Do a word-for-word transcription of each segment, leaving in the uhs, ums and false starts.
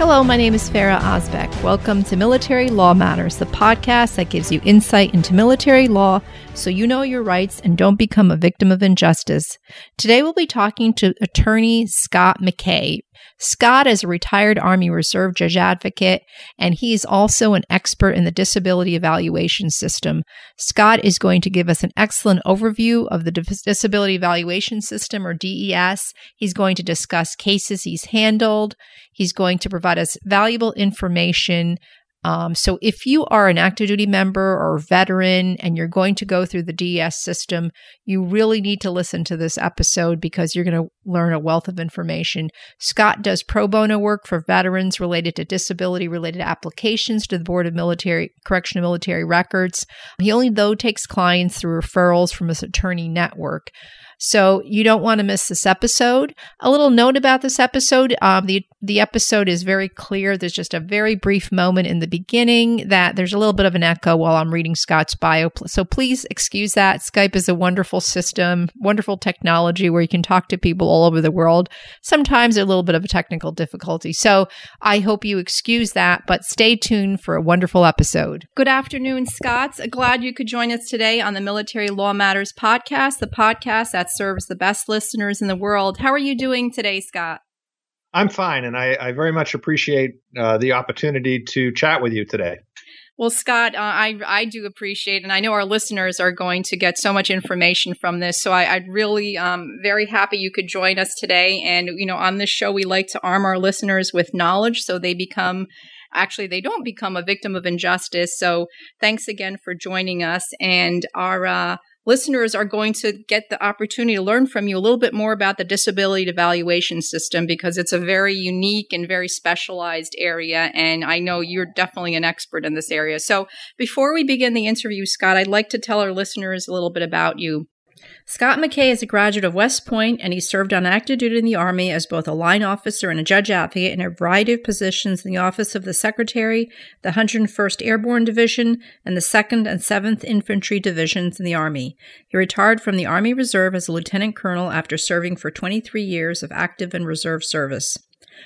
Hello, my name is Ferah Ozbek. Welcome to Military Law Matters, the podcast that gives you insight into military law so you know your rights and don't become a victim of injustice. Today, we'll be talking to attorney Scott McKay. Scott is a retired Army Reserve Judge Advocate, and he is also an expert in the disability evaluation system. Scott is going to give us an excellent overview of the Disability Evaluation System, or D E S. He's going to discuss cases he's handled. He's going to provide us valuable information. Um, so if you are an active duty member or veteran and you're going to go through the D E S system, you really need to listen to this episode because you're going to learn a wealth of information. Scott does pro bono work for veterans related to disability-related applications to the Board of Military Correction of Military Records. He only, though, takes clients through referrals from his attorney network. So you don't want to miss this episode. A little note about this episode. Um, the, the episode is very clear. There's just a very brief moment in the beginning that there's a little bit of an echo while I'm reading Scott's bio. So please excuse that. Skype is a wonderful system, wonderful technology where you can talk to people all over the world. Sometimes a little bit of a technical difficulty. So I hope you excuse that, but stay tuned for a wonderful episode. Good afternoon, Scott. Glad you could join us today on the Military Law Matters podcast, the podcast that's serves the best listeners in the world. How are you doing today, Scott? I'm fine, and I, I very much appreciate uh, the opportunity to chat with you today. Well, Scott, uh, I, I do appreciate, and I know our listeners are going to get so much information from this, so I, I'd really um, very happy you could join us today. And, you know, on this show, we like to arm our listeners with knowledge so they become Actually, they don't become a victim of injustice. So thanks again for joining us. And our uh, listeners are going to get the opportunity to learn from you a little bit more about the disability evaluation system because it's a very unique and very specialized area. And I know you're definitely an expert in this area. So before we begin the interview, Scott, I'd like to tell our listeners a little bit about you. Scott McKay is a graduate of West Point, and he served on active duty in the Army as both a line officer and a judge advocate in a variety of positions in the Office of the Secretary, the one hundred first Airborne Division, and the second and seventh Infantry Divisions in the Army. He retired from the Army Reserve as a lieutenant colonel after serving for twenty-three years of active and reserve service.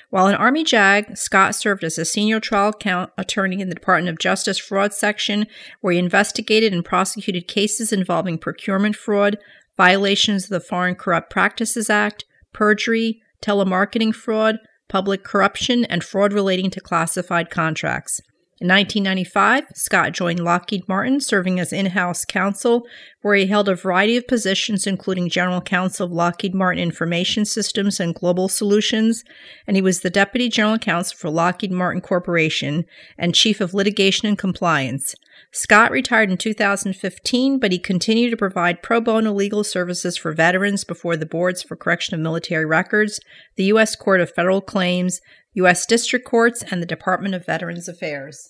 While in Army JAG, Scott served as a senior trial attorney in the Department of Justice Fraud Section, where he investigated and prosecuted cases involving procurement fraud, violations of the Foreign Corrupt Practices Act, perjury, telemarketing fraud, public corruption, and fraud relating to classified contracts. In nineteen ninety-five, Scott joined Lockheed Martin, serving as in-house counsel, where he held a variety of positions, including general counsel of Lockheed Martin Information Systems and Global Solutions, and he was the deputy general counsel for Lockheed Martin Corporation and chief of litigation and compliance. Scott retired in two thousand fifteen, but he continued to provide pro bono legal services for veterans before the Boards for Correction of Military Records, the U S. Court of Federal Claims, U S. District Courts, and the Department of Veterans Affairs.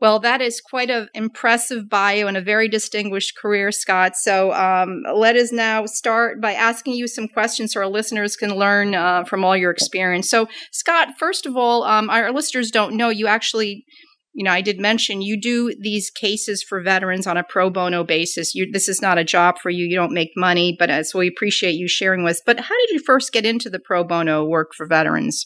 Well, that is quite an impressive bio and a very distinguished career, Scott. So um, let us now start by asking you some questions so our listeners can learn uh, from all your experience. So, Scott, first of all, um, our listeners don't know you actually... You know, I did mention you do these cases for veterans on a pro bono basis. You, this is not a job for you. You don't make money, but uh, so we appreciate you sharing with us. But how did you first get into the pro bono work for veterans?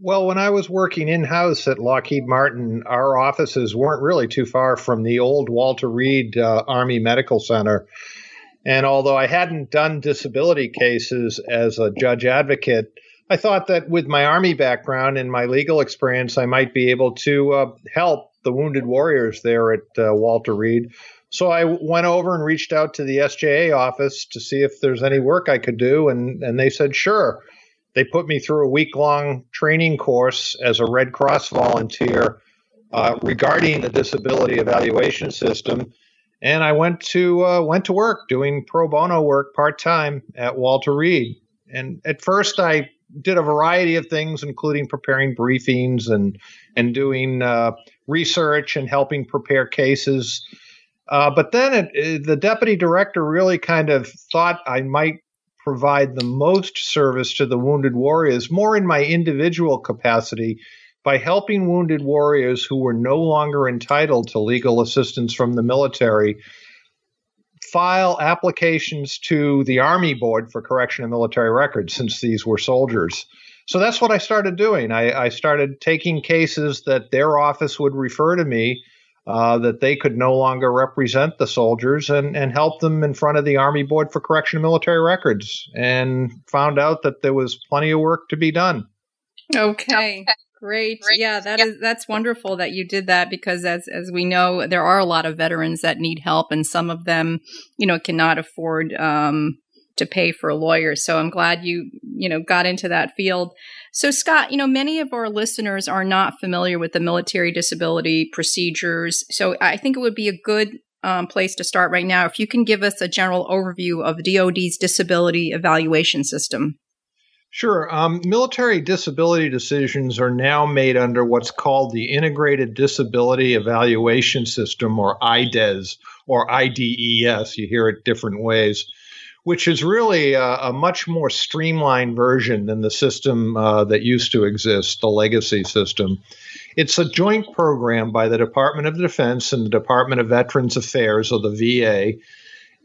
Well, when I was working in-house at Lockheed Martin, our offices weren't really too far from the old Walter Reed uh, Army Medical Center. And although I hadn't done disability cases as a judge advocate, I thought that with my Army background and my legal experience, I might be able to uh, help the wounded warriors there at uh, Walter Reed. So I went over and reached out to the S J A office to see if there's any work I could do, and, and they said, sure. They put me through a week-long training course as a Red Cross volunteer uh, regarding the disability evaluation system, and I went to uh, went to work doing pro bono work part-time at Walter Reed. And at first, I did a variety of things, including preparing briefings and and doing uh, research and helping prepare cases. Uh, but then it, it, the deputy director really kind of thought I might provide the most service to the wounded warriors, more in my individual capacity, by helping wounded warriors who were no longer entitled to legal assistance from the military file applications to the Army Board for Correction of Military Records, since these were soldiers. So that's what I started doing. I, I started taking cases that their office would refer to me, uh, that they could no longer represent the soldiers, and, and help them in front of the Army Board for Correction of Military Records, and found out that there was plenty of work to be done. Okay. Great. Yeah, that is, that's wonderful that you did that, because as as we know, there are a lot of veterans that need help, and some of them, you know, cannot afford um, to pay for a lawyer. So I'm glad you, you know, got into that field. So Scott, you know, many of our listeners are not familiar with the military disability procedures. So I think it would be a good um, place to start right now if you can give us a general overview of D O D's disability evaluation system. Sure. Um, military disability decisions are now made under what's called the Integrated Disability Evaluation System, or I D E S, or I D E S. You hear it different ways, which is really a, a much more streamlined version than the system uh, that used to exist, the legacy system. It's a joint program by the Department of Defense and the Department of Veterans Affairs, or the V A,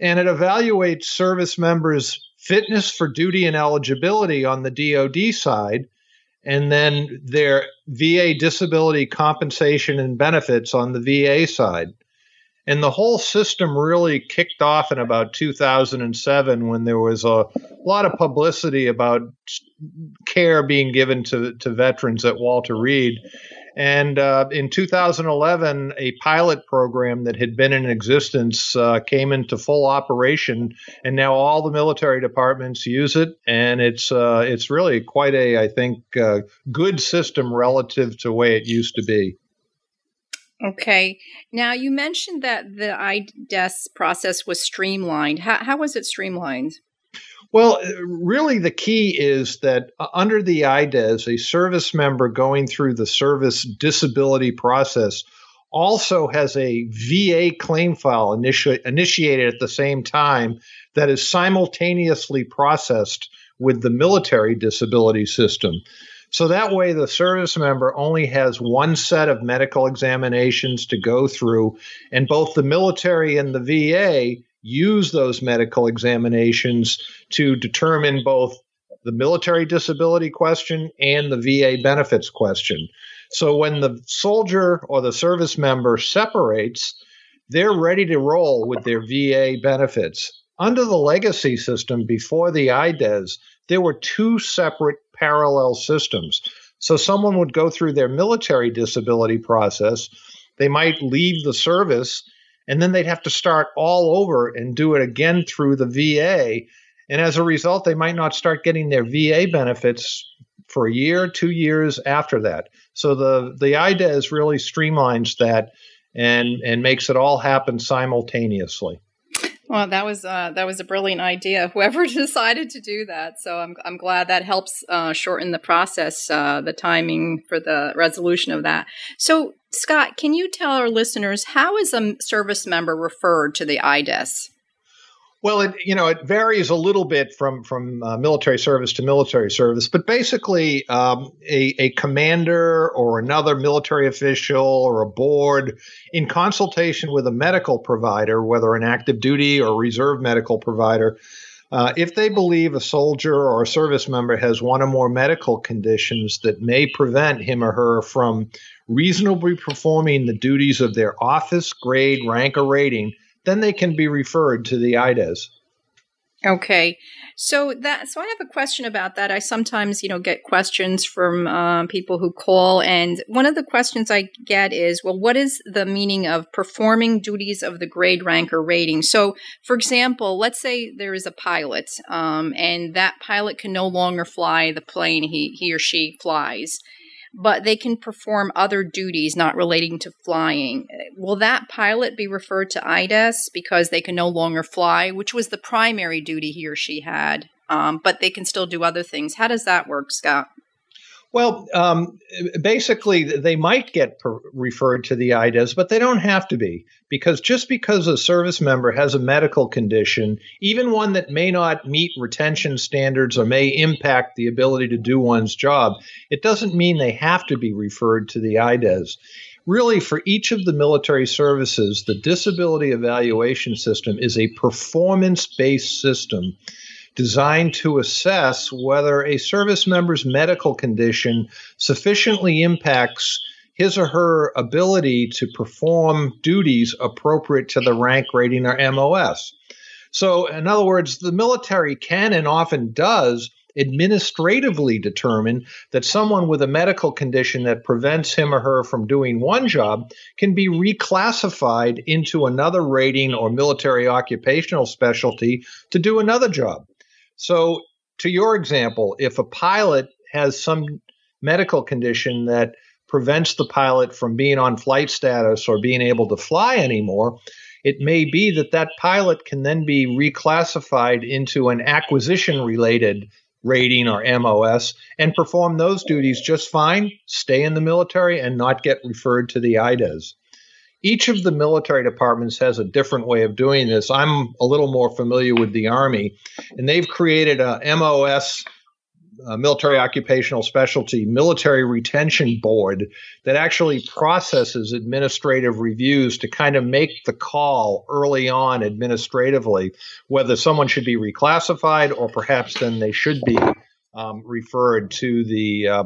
and it evaluates service members' fitness for duty and eligibility on the D O D side, and then their V A disability compensation and benefits on the V A side. And the whole system really kicked off in about two thousand seven, when there was a lot of publicity about care being given to, to veterans at Walter Reed. And uh, in two thousand eleven, a pilot program that had been in existence uh, came into full operation, and now all the military departments use it. And it's uh, it's really quite a, I think, uh, good system relative to the way it used to be. Okay. Now, you mentioned that the I D E S process was streamlined. How, how was it streamlined? Well, really the key is that under the I D E S, a service member going through the service disability process also has a V A claim file initi- initiated at the same time that is simultaneously processed with the military disability system. So that way, the service member only has one set of medical examinations to go through, and both the military and the V A use those medical examinations to determine both the military disability question and the V A benefits question. So when the soldier or the service member separates, they're ready to roll with their V A benefits. Under the legacy system before the I D E S, there were two separate parallel systems. So someone would go through their military disability process, they might leave the service, and then they'd have to start all over and do it again through the V A. And as a result, they might not start getting their V A benefits for a year, two years after that. So the, the I D E S really streamlines that and, and makes it all happen simultaneously. Well, that was uh, that was a brilliant idea, whoever decided to do that. So I'm I'm glad that helps uh, shorten the process, uh, the timing for the resolution of that. So, Scott, can you tell our listeners, how is a service member referred to the I D E S? Well, it you know it varies a little bit from from uh, military service to military service, but basically um, a, a commander or another military official or a board, in consultation with a medical provider, whether an active duty or reserve medical provider, uh, if they believe a soldier or a service member has one or more medical conditions that may prevent him or her from reasonably performing the duties of their office, grade, rank, or rating, then they can be referred to the I D E S. Okay. So that, so I have a question about that. I sometimes, you know, get questions from um, people who call. And one of the questions I get is, well, what is the meaning of performing duties of the grade, rank, or rating? So, for example, let's say there is a pilot um, and that pilot can no longer fly the plane he, he or she flies, but they can perform other duties not relating to flying. Will that pilot be referred to I D E S because they can no longer fly, which was the primary duty he or she had, um, but they can still do other things? How does that work, Scott? Well, um, basically, they might get per- referred to the I D E S, but they don't have to be, because just because a service member has a medical condition, even one that may not meet retention standards or may impact the ability to do one's job, it doesn't mean they have to be referred to the I D E S. Really, for each of the military services, the disability evaluation system is a performance-based system designed to assess whether a service member's medical condition sufficiently impacts his or her ability to perform duties appropriate to the rank, rating, or M O S. So, in other words, the military can and often does administratively determine that someone with a medical condition that prevents him or her from doing one job can be reclassified into another rating or military occupational specialty to do another job. So, to your example, if a pilot has some medical condition that prevents the pilot from being on flight status or being able to fly anymore, it may be that that pilot can then be reclassified into an acquisition-related rating or M O S and perform those duties just fine, stay in the military, and not get referred to the I D E S. Each of the military departments has a different way of doing this. I'm a little more familiar with the Army, and they've created a M O S, a military occupational specialty, military retention board that actually processes administrative reviews to kind of make the call early on administratively whether someone should be reclassified or perhaps then they should be um, referred to the uh,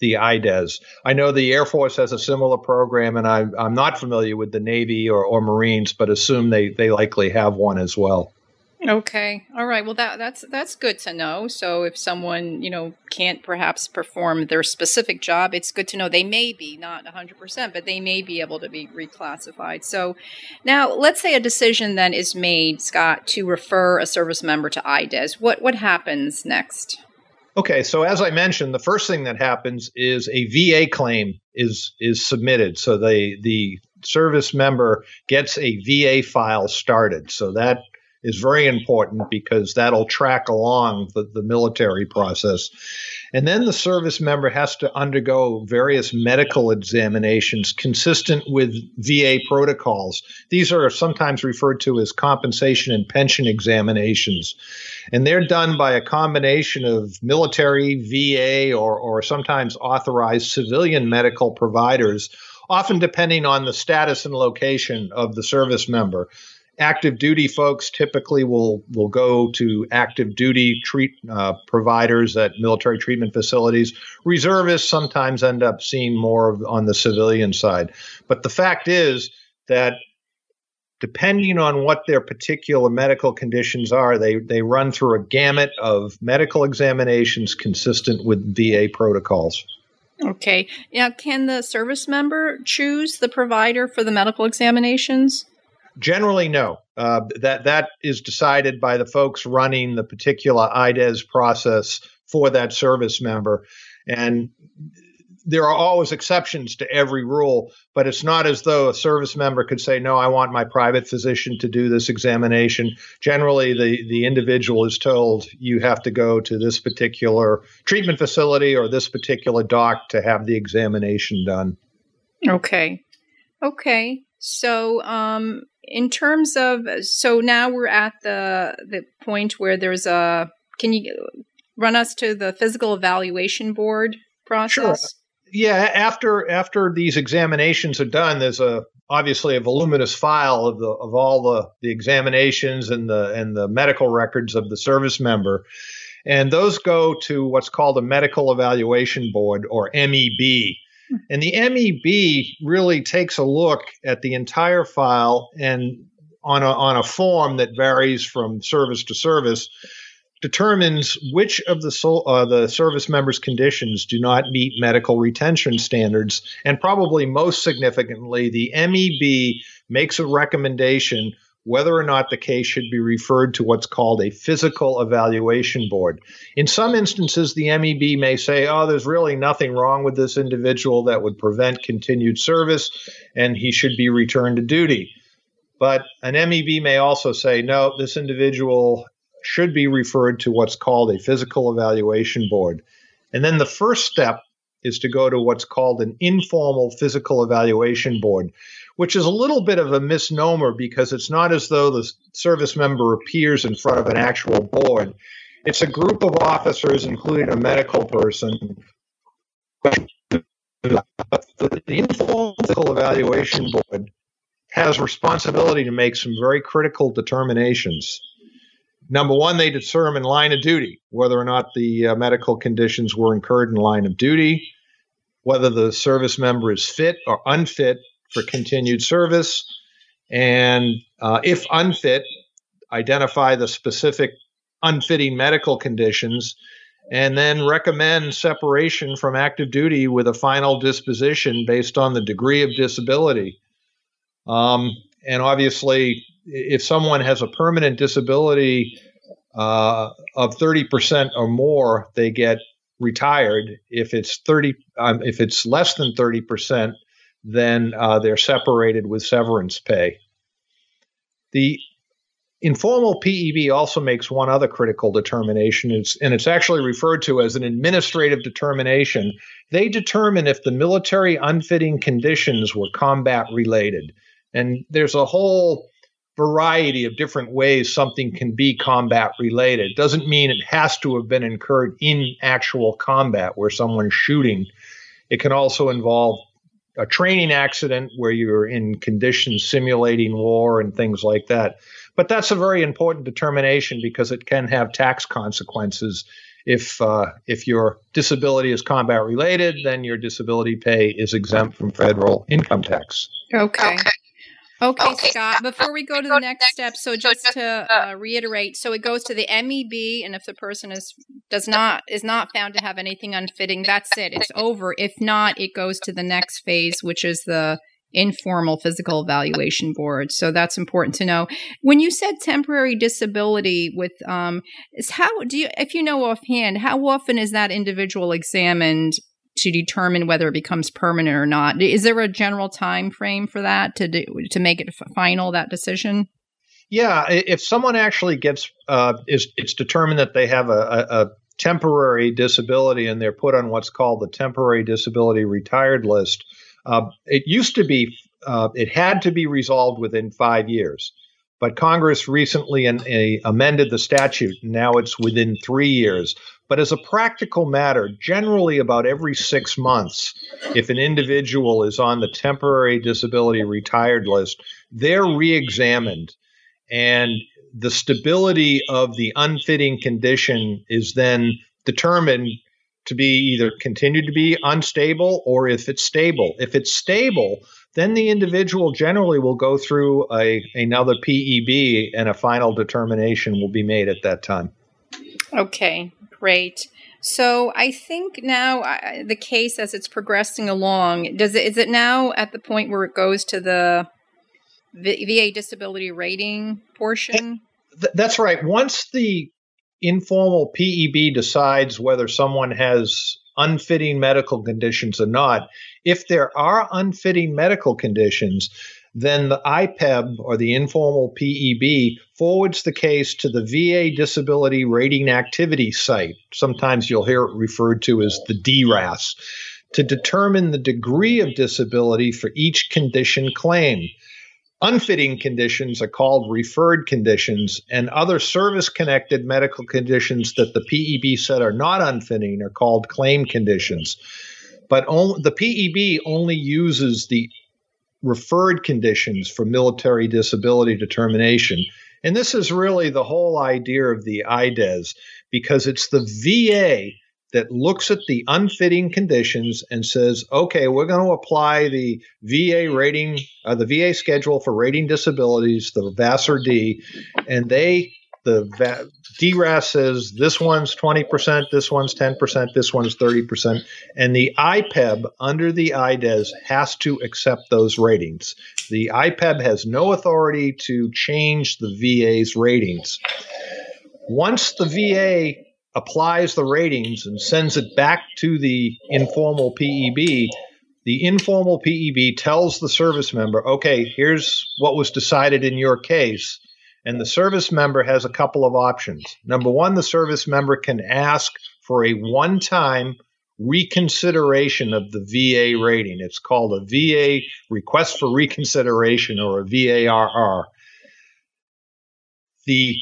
the I D E S. I know the Air Force has a similar program, and I, I'm not familiar with the Navy or, or Marines, but assume they, they likely have one as well. Okay. All right. Well, that, that's that's good to know. So if someone, you know, can't perhaps perform their specific job, it's good to know they may be, not one hundred percent, but they may be able to be reclassified. So now let's say a decision then is made, Scott, to refer a service member to I D E S. What, what happens next? Okay. So as I mentioned, the first thing that happens is a V A claim is is submitted. So the, the service member gets a V A file started. So that is very important because that'll track along the, the military process. And then the service member has to undergo various medical examinations consistent with V A protocols. These are sometimes referred to as compensation and pension examinations. And they're done by a combination of military, V A, or, or sometimes authorized civilian medical providers, often depending on the status and location of the service member. Active duty folks typically will will go to active duty treat uh, providers at military treatment facilities. Reservists sometimes end up seeing more of, on the civilian side. But the fact is that depending on what their particular medical conditions are, they, they run through a gamut of medical examinations consistent with V A protocols. Okay. Now, can the service member choose the provider for the medical examinations? Generally, no. Uh, that that is decided by the folks running the particular I D E S process for that service member. And there are always exceptions to every rule, but it's not as though a service member could say, no, I want my private physician to do this examination. Generally, the, the individual is told you have to go to this particular treatment facility or this particular doc to have the examination done. Okay. Okay. So um, in terms of, so now we're at the the point where there's a, can you run us to the physical evaluation board process? Sure. Yeah, after after these examinations are done, there's a obviously a voluminous file of the of all the, the examinations and the and the medical records of the service member. And those go to what's called a medical evaluation board, or M E B. And the M E B really takes a look at the entire file and on a, on a form that varies from service to service, determines which of the, sol- uh, the service member's conditions do not meet medical retention standards. And probably most significantly, the M E B makes a recommendation whether or not the case should be referred to what's called a physical evaluation board. In some instances, the M E B may say, oh, there's really nothing wrong with this individual that would prevent continued service, and he should be returned to duty. But an M E B may also say, no, this individual should be referred to what's called a physical evaluation board. And then the first step is to go to what's called an informal physical evaluation board, which is a little bit of a misnomer because it's not as though the service member appears in front of an actual board. It's a group of officers, including a medical person. The informal physical evaluation board has responsibility to make some very critical determinations. Number one, they determine line of duty, whether or not the uh, medical conditions were incurred in line of duty, whether the service member is fit or unfit for continued service, and uh, if unfit, identify the specific unfitting medical conditions, and then recommend separation from active duty with a final disposition based on the degree of disability. Um, and obviously, if someone has a permanent disability uh, of thirty percent or more, they get retired. If it's thirty, um, if it's less than thirty percent, then uh, they're separated with severance pay. The informal P E B also makes one other critical determination, it's, and it's actually referred to as an administrative determination. They determine if the military unfitting conditions were combat-related. And there's a whole variety of different ways something can be combat-related. It doesn't mean it has to have been incurred in actual combat where someone's shooting. It can also involve a training accident where you're in conditions simulating war and things like that. But that's a very important determination because it can have tax consequences. If uh, if your disability is combat related, then your disability pay is exempt from federal income tax. Okay. Okay. Okay, okay, Scott, before we go to the next step, so just to uh, reiterate, so it goes to the M E B, and if the person is does not is not found to have anything unfitting, that's it. It's over. If not, it goes to the next phase, which is the informal physical evaluation board. So that's important to know. When you said temporary disability with um, is how do you, if you know offhand, how often is that individual examined to determine whether it becomes permanent or not? Is there a general time frame for that to do, to make it final, that decision? Yeah, if someone actually gets, uh, is it's determined that they have a, a temporary disability and they're put on what's called the temporary disability retired list, uh, it used to be, uh, it had to be resolved within five years. But Congress recently in, in, amended the statute, and now it's within three years. But as a practical matter, generally about every six months, if an individual is on the temporary disability retired list, they're re-examined, and the stability of the unfitting condition is then determined to be either continued to be unstable or if it's stable. If it's stable, then the individual generally will go through a, another P E B, and a final determination will be made at that time. Okay. Great. So I think now uh, the case, as it's progressing along, does it, is it now at the point where it goes to the V A disability rating portion? Th- that's right. Once the informal P E B decides whether someone has unfitting medical conditions or not, if there are unfitting medical conditions, then the I P E B, or the informal P E B, forwards the case to the V A Disability Rating Activity Site. Sometimes you'll hear it referred to as the D R A S, to determine the degree of disability for each condition claimed. Unfitting conditions are called referred conditions, and other service-connected medical conditions that the P E B said are not unfitting are called claim conditions. But on, the P E B only uses the referred conditions for military disability determination. And this is really the whole idea of the I D E S, because it's the V A that looks at the unfitting conditions and says, okay, we're going to apply the V A rating, uh, the V A schedule for rating disabilities, the V A S R D, and they, the Va- D R A S says this one's twenty percent, this one's ten percent, this one's thirty percent, and the I P E B under the I D E S has to accept those ratings. The I P E B has no authority to change the V A's ratings. Once the V A applies the ratings and sends it back to the informal P E B, the informal P E B tells the service member, okay, here's what was decided in your case. And the service member has a couple of options. Number one, the service member can ask for a one-time reconsideration of the V A rating. It's called a V A request for reconsideration, or a V A R R. The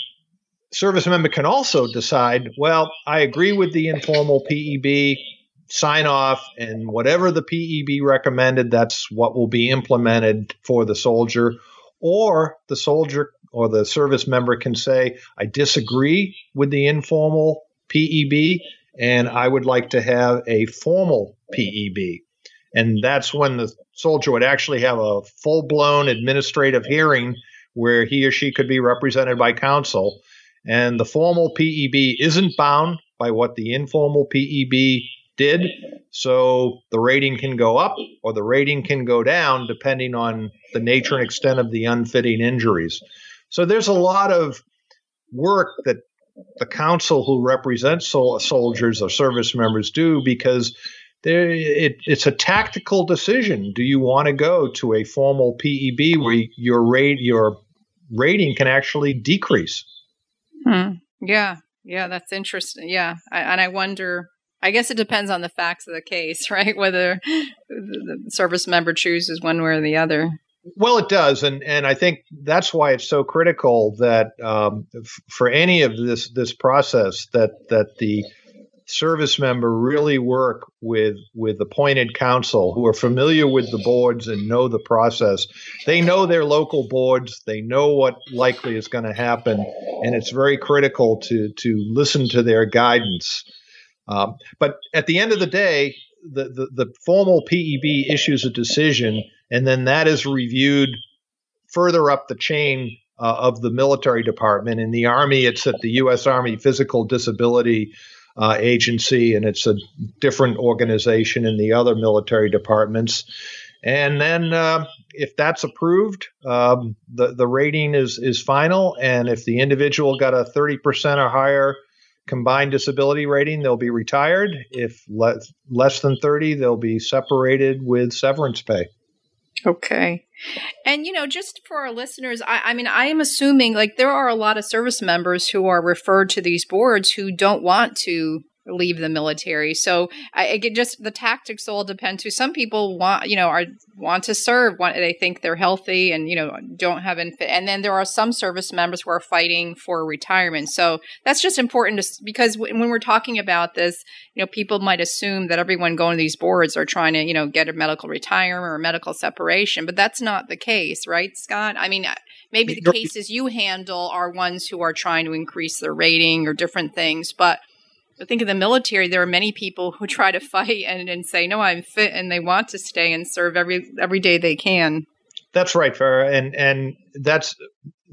service member can also decide, well, I agree with the informal P E B, sign off, and whatever the P E B recommended, that's what will be implemented for the soldier. Or the soldier or the service member can say, I disagree with the informal P E B, and I would like to have a formal P E B. And that's when the soldier would actually have a full-blown administrative hearing where he or she could be represented by counsel. And the formal P E B isn't bound by what the informal P E B did. So the rating can go up or the rating can go down depending on the nature and extent of the unfitting injuries. So there's a lot of work that the counsel who represents sol- soldiers or service members do, because it, it's a tactical decision. Do you want to go to a formal P E B where your, rate, your rating can actually decrease? Hmm. Yeah. Yeah. That's interesting. Yeah. I, and I wonder, I guess it depends on the facts of the case, right? Whether the service member chooses one way or the other. Well, it does. And, and I think that's why it's so critical that um, f- for any of this, this process that, that the service member really work with, with appointed counsel who are familiar with the boards and know the process. They know their local boards. They know what likely is going to happen. And it's very critical to, to listen to their guidance. Um, but at the end of the day, the, the, the formal P E B issues a decision, and then that is reviewed further up the chain uh, of the military department. In the Army, it's at the U S Army Physical Disability uh, Agency, and it's a different organization in the other military departments. And then uh, if that's approved, um, the, the rating is, is final, and if the individual got a thirty percent or higher combined disability rating, they'll be retired. If le- less than thirty, they'll be separated with severance pay. Okay. And, you know, just for our listeners, I, I mean, I am assuming like there are a lot of service members who are referred to these boards who don't want to leave the military. So I, I just the tactics all depend to some people want, you know, are want to serve. Want, they think they're healthy and, you know, don't have inf- and then there are some service members who are fighting for retirement. So that's just important to, because w- when we're talking about this, you know, people might assume that everyone going to these boards are trying to, you know, get a medical retirement or medical separation, but that's not the case, right, Scott? I mean, maybe the cases you handle are ones who are trying to increase their rating or different things, but I think in the military, there are many people who try to fight and, and say, no, I'm fit, and they want to stay and serve every every day they can. That's right, Farah. And and that's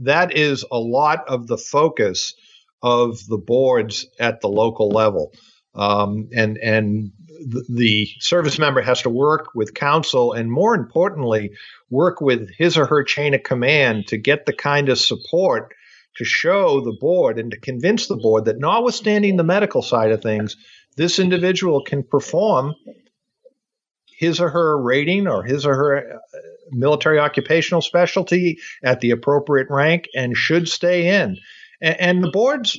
that is a lot of the focus of the boards at the local level. Um, and and the, the service member has to work with counsel and, more importantly, work with his or her chain of command to get the kind of support to show the board and to convince the board that, notwithstanding the medical side of things, this individual can perform his or her rating or his or her military occupational specialty at the appropriate rank and should stay in. And, and the boards,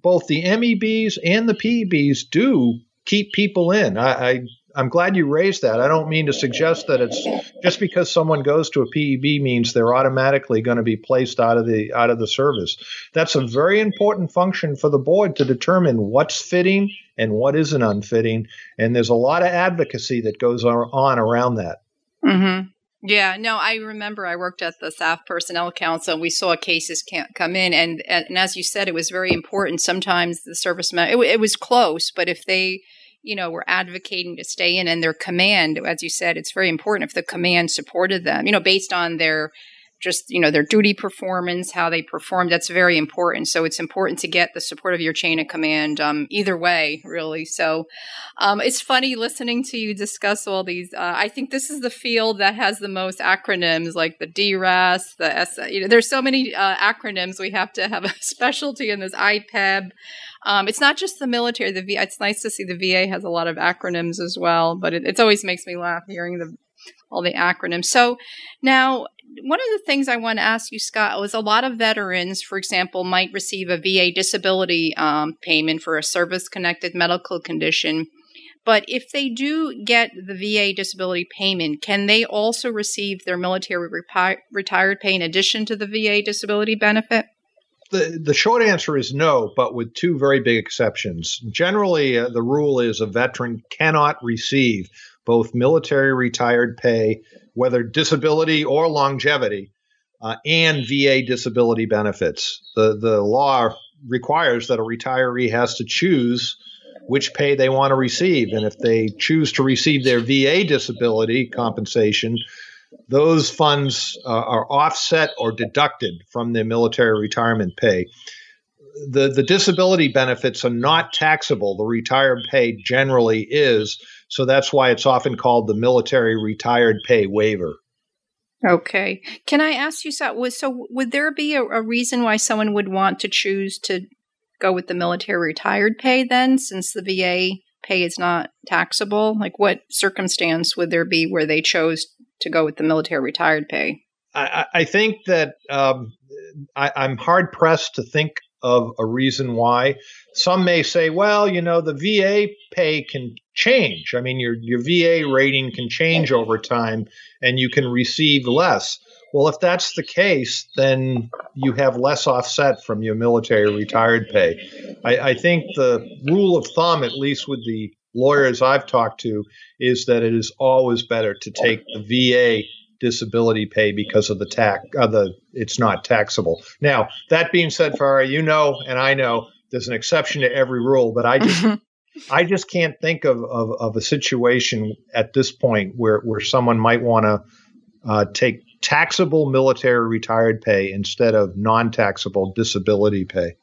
both the M E Bs and the P E Bs, do keep people in. I, I, I'm glad you raised that. I don't mean to suggest that it's just because someone goes to a P E B means they're automatically going to be placed out of the out of the service. That's a very important function for the board to determine what's fitting and what isn't unfitting. And there's a lot of advocacy that goes on around that. Mm-hmm. Yeah, no, I remember I worked at the Staff Personnel Council and we saw cases can't come in. And, and as you said, it was very important. Sometimes the service member, it, it was close, but if they, you know, we're advocating to stay in and their command, as you said, it's very important if the command supported them, you know, based on their just, you know, their duty performance, how they performed, that's very important. So it's important to get the support of your chain of command um, either way, really. So um, it's funny listening to you discuss all these. Uh, I think this is the field that has the most acronyms, like the D R A S, the S, you know, there's so many uh, acronyms. We have to have a specialty in this I P E B. Um, it's not just the military. The V A, it's nice to see the V A has a lot of acronyms as well, but it, it always makes me laugh hearing the all the acronyms. So now, one of the things I want to ask you, Scott, was a lot of veterans, for example, might receive a V A disability um, payment for a service-connected medical condition. But if they do get the V A disability payment, can they also receive their military repi- retired pay in addition to the V A disability benefit? The, the short answer is no, but with two very big exceptions. Generally, uh, the rule is a veteran cannot receive both military retired pay, whether disability or longevity, uh, and V A disability benefits. The, the law requires that a retiree has to choose which pay they want to receive. And if they choose to receive their V A disability compensation, those funds uh, are offset or deducted from their military retirement pay. The, the disability benefits are not taxable. The retired pay generally is. So that's why it's often called the military retired pay waiver. Okay. Can I ask you, so, so would there be a, a reason why someone would want to choose to go with the military retired pay then, since the V A pay is not taxable? Like, what circumstance would there be where they chose to go with the military retired pay? I, I think that um, I, I'm hard-pressed to think of a reason why. Some may say, well, you know, the V A pay can change. I mean, your, your V A rating can change over time and you can receive less. Well, if that's the case, then you have less offset from your military retired pay. I, I think the rule of thumb, at least with the lawyers I've talked to, is that it is always better to take the V A disability pay because of the tax, uh, the, it's not taxable. Now, that being said, Farah, you know, and I know there's an exception to every rule, but I just, mm-hmm. I just can't think of, of, of a situation at this point where, where someone might want to uh, take taxable military retired pay instead of non-taxable disability pay.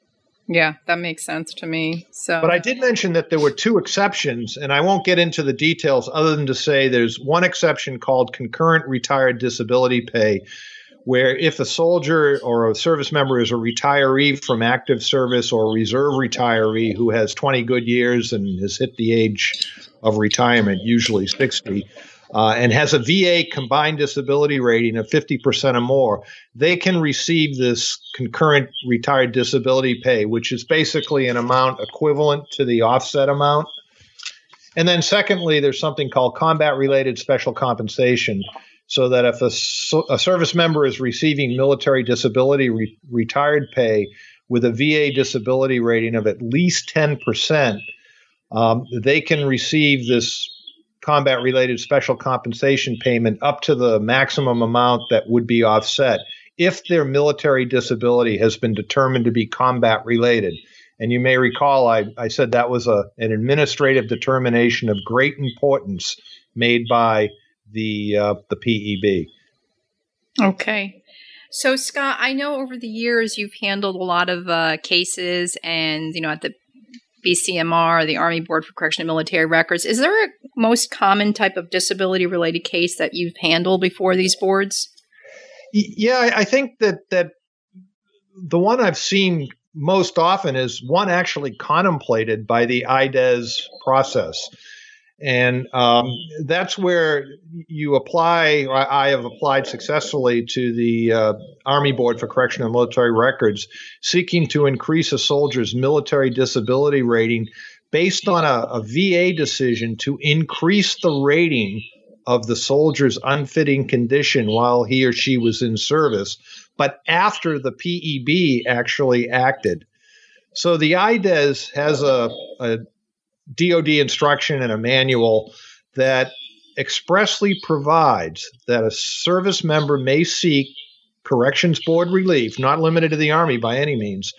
Yeah, that makes sense to me. So, but I did mention that there were two exceptions, and I won't get into the details other than to say there's one exception called concurrent retired disability pay, where if a soldier or a service member is a retiree from active service or reserve retiree who has twenty good years and has hit the age of retirement, usually sixty, uh, and has a V A combined disability rating of fifty percent or more, they can receive this concurrent retired disability pay, which is basically an amount equivalent to the offset amount. And then secondly, there's something called combat-related special compensation, so that if a, a service member is receiving military disability re, retired pay with a V A disability rating of at least ten percent, um, they can receive this combat-related special compensation payment up to the maximum amount that would be offset if their military disability has been determined to be combat-related. And you may recall I, I said that was a, an administrative determination of great importance made by the uh, the P E B. Okay. So, Scott, I know over the years you've handled a lot of uh, cases and, you know, at the B C M R, the Army Board for Correction of Military Records. Is there a most common type of disability-related case that you've handled before these boards? Yeah, I think that, that the one I've seen most often is one actually contemplated by the I D E S process. And um, that's where you apply, or I have applied successfully to the uh, Army Board for Correction of Military Records, seeking to increase a soldier's military disability rating based on a, a V A decision to increase the rating of the soldier's unfitting condition while he or she was in service, but after the P E B actually acted. So the I D E S has a, a D O D instruction and a manual that expressly provides that a service member may seek corrections board relief, not limited to the Army by any means,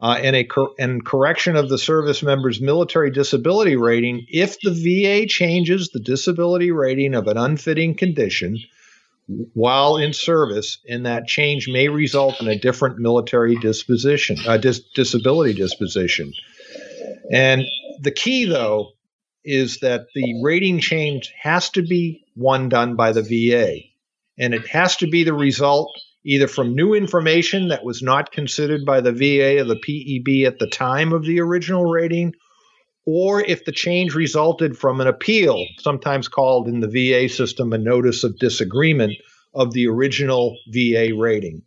uh, and a cor- and correction of the service member's military disability rating if the V A changes the disability rating of an unfitting condition while in service, and that change may result in a different military disposition, uh, dis- disability disposition. And the key, though, is that the rating change has to be one done by the V A, and it has to be the result either from new information that was not considered by the V A or the P E B at the time of the original rating, or if the change resulted from an appeal, sometimes called in the V A system a notice of disagreement of the original V A rating.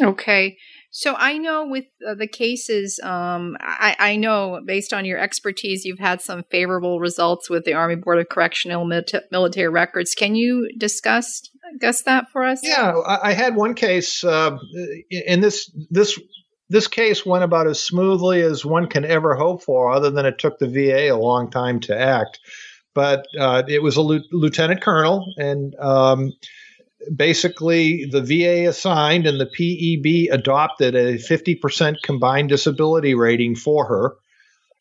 Okay. So I know with uh, the cases, um, I, I know based on your expertise, you've had some favorable results with the Army Board of Correctional Mil- Military Records. Can you discuss, discuss that for us? Yeah, I, I had one case, uh, and this this this case went about as smoothly as one can ever hope for, other than it took the V A a long time to act. But uh, it was a l- lieutenant colonel, and um, basically the V A assigned and the P E B adopted a fifty percent combined disability rating for her.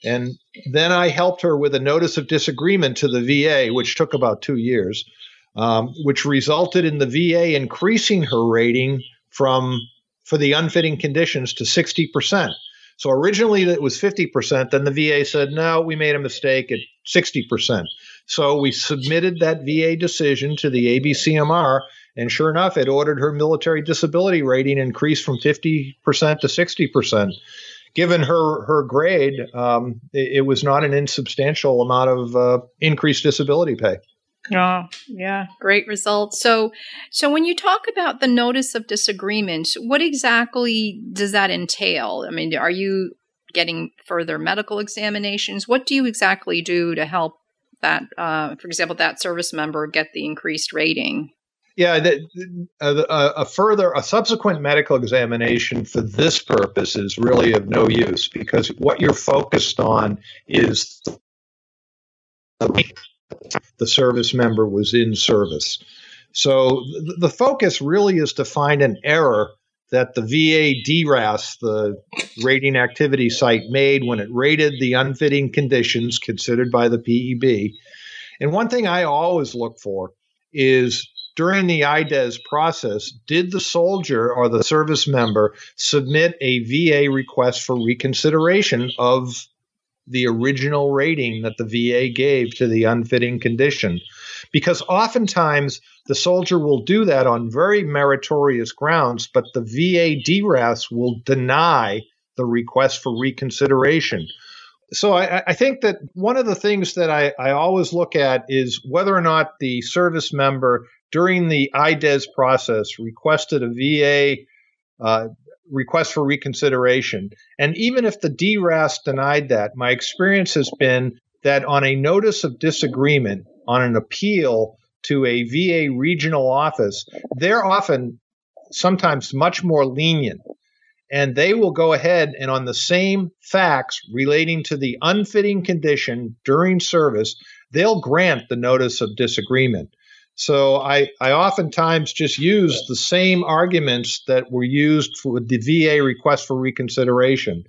And then I helped her with a notice of disagreement to the V A, which took about two years, um, which resulted in the V A increasing her rating from for the unfitting conditions to sixty percent. So originally it was fifty percent. Then the V A said, no, we made a mistake at sixty percent. So we submitted that V A decision to the A B C M R, and sure enough, it ordered her military disability rating increase from fifty percent to sixty percent. Given her, her grade, um, it, it was not an insubstantial amount of uh, increased disability pay. Oh, yeah. Great result. So, so when you talk about the notice of disagreement, what exactly does that entail? I mean, are you getting further medical examinations? What do you exactly do to help that, uh, for example, that service member get the increased rating? Yeah, the, uh, a further, a subsequent medical examination for this purpose is really of no use, because what you're focused on is the, the service member was in service. So th- the focus really is to find an error that the V A D R A S, the rating activity site, made when it rated the unfitting conditions considered by the P E B. And one thing I always look for is, during the I D E S process, did the soldier or the service member submit a V A request for reconsideration of the original rating that the V A gave to the unfitting condition? Because oftentimes the soldier will do that on very meritorious grounds, but the V A D R A S will deny the request for reconsideration. So I, I think that one of the things that I, I always look at is whether or not the service member during the I D E S process requested a V A uh, request for reconsideration. And even if the D R A S denied that, my experience has been that on a notice of disagreement, on an appeal to a V A regional office, they're often sometimes much more lenient. And they will go ahead and, on the same facts relating to the unfitting condition during service, they'll grant the notice of disagreement. So I, I oftentimes just use the same arguments that were used for the V A request for reconsideration.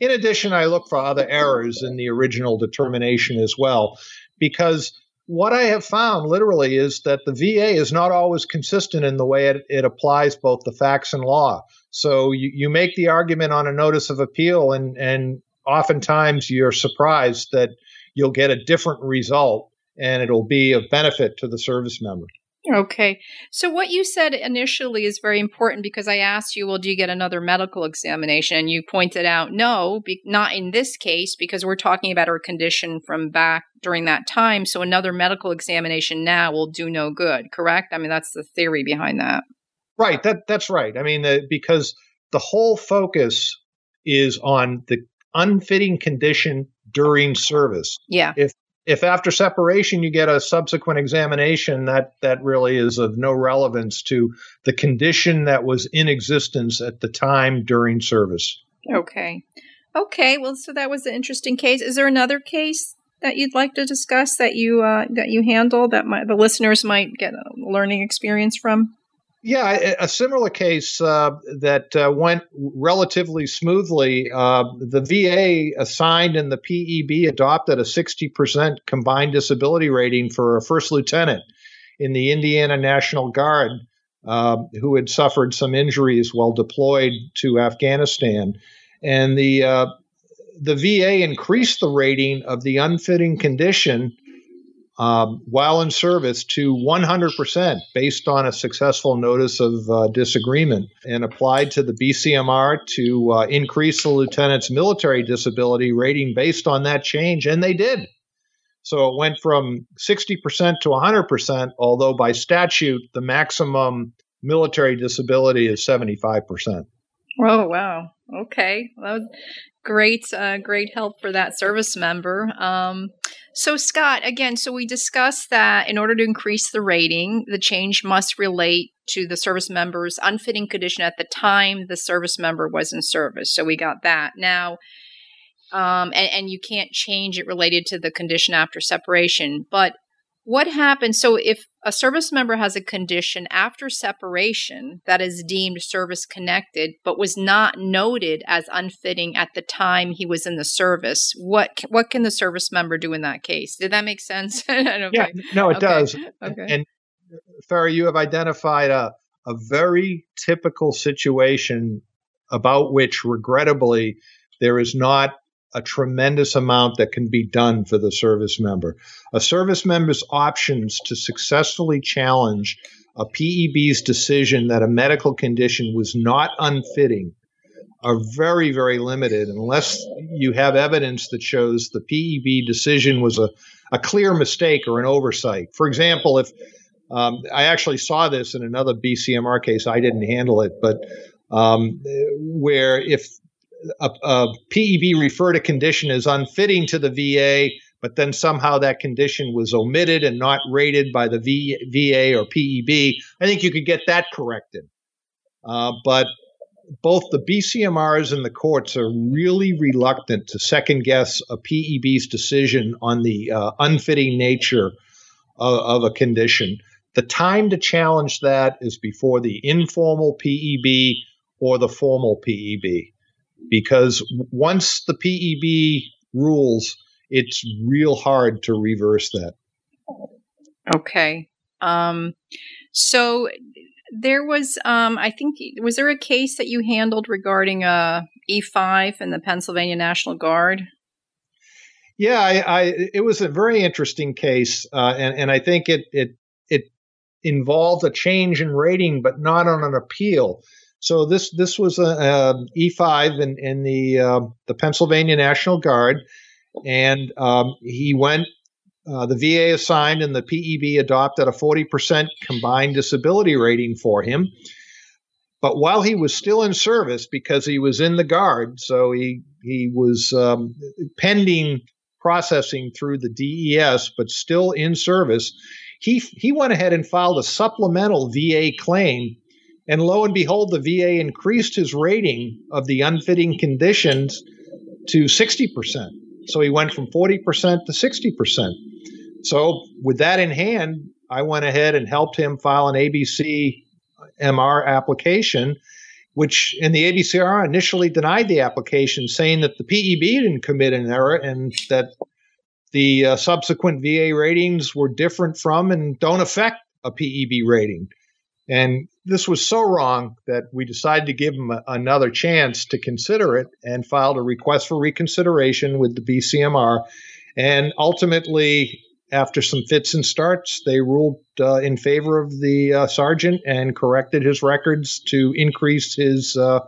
In addition, I look for other errors in the original determination as well, because what I have found literally is that the V A is not always consistent in the way it, it applies both the facts and law. So you, you make the argument on a notice of appeal, and, and oftentimes you're surprised that you'll get a different result, and it'll be of benefit to the service member. Okay. So what you said initially is very important, because I asked you, well, do you get another medical examination? And you pointed out, no, be- not in this case, because we're talking about her condition from back during that time. So another medical examination now will do no good, correct? I mean, that's the theory behind that. Right. That That's right. I mean, uh, because the whole focus is on the unfitting condition during service. Yeah. If If after separation you get a subsequent examination, that, that really is of no relevance to the condition that was in existence at the time during service. Okay. Okay. Well, so that was an interesting case. Is there another case that you'd like to discuss that you uh, that you handle that my, the listeners might get a learning experience from? Yeah, a similar case uh, that uh, went relatively smoothly. Uh, the V A assigned and the P E B adopted a sixty percent combined disability rating for a first lieutenant in the Indiana National Guard uh, who had suffered some injuries while deployed to Afghanistan. And the uh, the V A increased the rating of the unfitting condition Um, while in service to one hundred percent based on a successful notice of uh, disagreement, and applied to the B C M R to uh, increase the lieutenant's military disability rating based on that change, and they did. So it went from sixty percent to one hundred percent, although by statute, the maximum military disability is seventy-five percent. Oh, wow. Okay. Well, great, uh, great help for that service member. Um, so, Scott, again, so we discussed that in order to increase the rating, the change must relate to the service member's unfitting condition at the time the service member was in service. So we got that. Now, um, and, and you can't change it related to the condition after separation. But What happens? So if a service member has a condition after separation that is deemed service-connected, but was not noted as unfitting at the time he was in the service, what what can the service member do in that case? Did that make sense? Okay. Yeah, no, it okay. does. Okay. And Ferah, you have identified a, a very typical situation about which, regrettably, there is not a tremendous amount that can be done for the service member. A service member's options to successfully challenge a P E B's decision that a medical condition was not unfitting are very, very limited unless you have evidence that shows the P E B decision was a, a clear mistake or an oversight. For example, if um, I actually saw this in another B C M R case, I didn't handle it, but um, where if A, a P E B referred a condition as unfitting to the V A, but then somehow that condition was omitted and not rated by the V A or P E B. I think you could get that corrected. Uh, but both the B C M Rs and the courts are really reluctant to second-guess a P E B's decision on the uh, unfitting nature of, of a condition. The time to challenge that is before the informal P E B or the formal P E B. Because once the P E B rules, it's real hard to reverse that. Okay. Um, so there was, um, I think, was there a case that you handled regarding uh, E five and the Pennsylvania National Guard? Yeah, I, I, it was a very interesting case, uh, and, and I think it, it, it involved a change in rating, but not on an appeal. So this this was a, a E five in, in the uh, the Pennsylvania National Guard, and um, he went. Uh, the V A assigned and the P E B adopted a forty percent combined disability rating for him. But while he was still in service, because he was in the Guard, so he he was um, pending processing through the D E S, but still in service, he he went ahead and filed a supplemental V A claim. And lo and behold, the V A increased his rating of the unfitting conditions to sixty percent. So he went from forty percent to sixty percent. So with that in hand, I went ahead and helped him file an A B C M R application, which in the A B C M R initially denied the application, saying that the P E B didn't commit an error and that the uh, subsequent V A ratings were different from and don't affect a P E B rating. And this was so wrong that we decided to give him a, another chance to consider it and filed a request for reconsideration with the B C M R. And ultimately, after some fits and starts, they ruled uh, in favor of the uh, sergeant and corrected his records to increase his uh,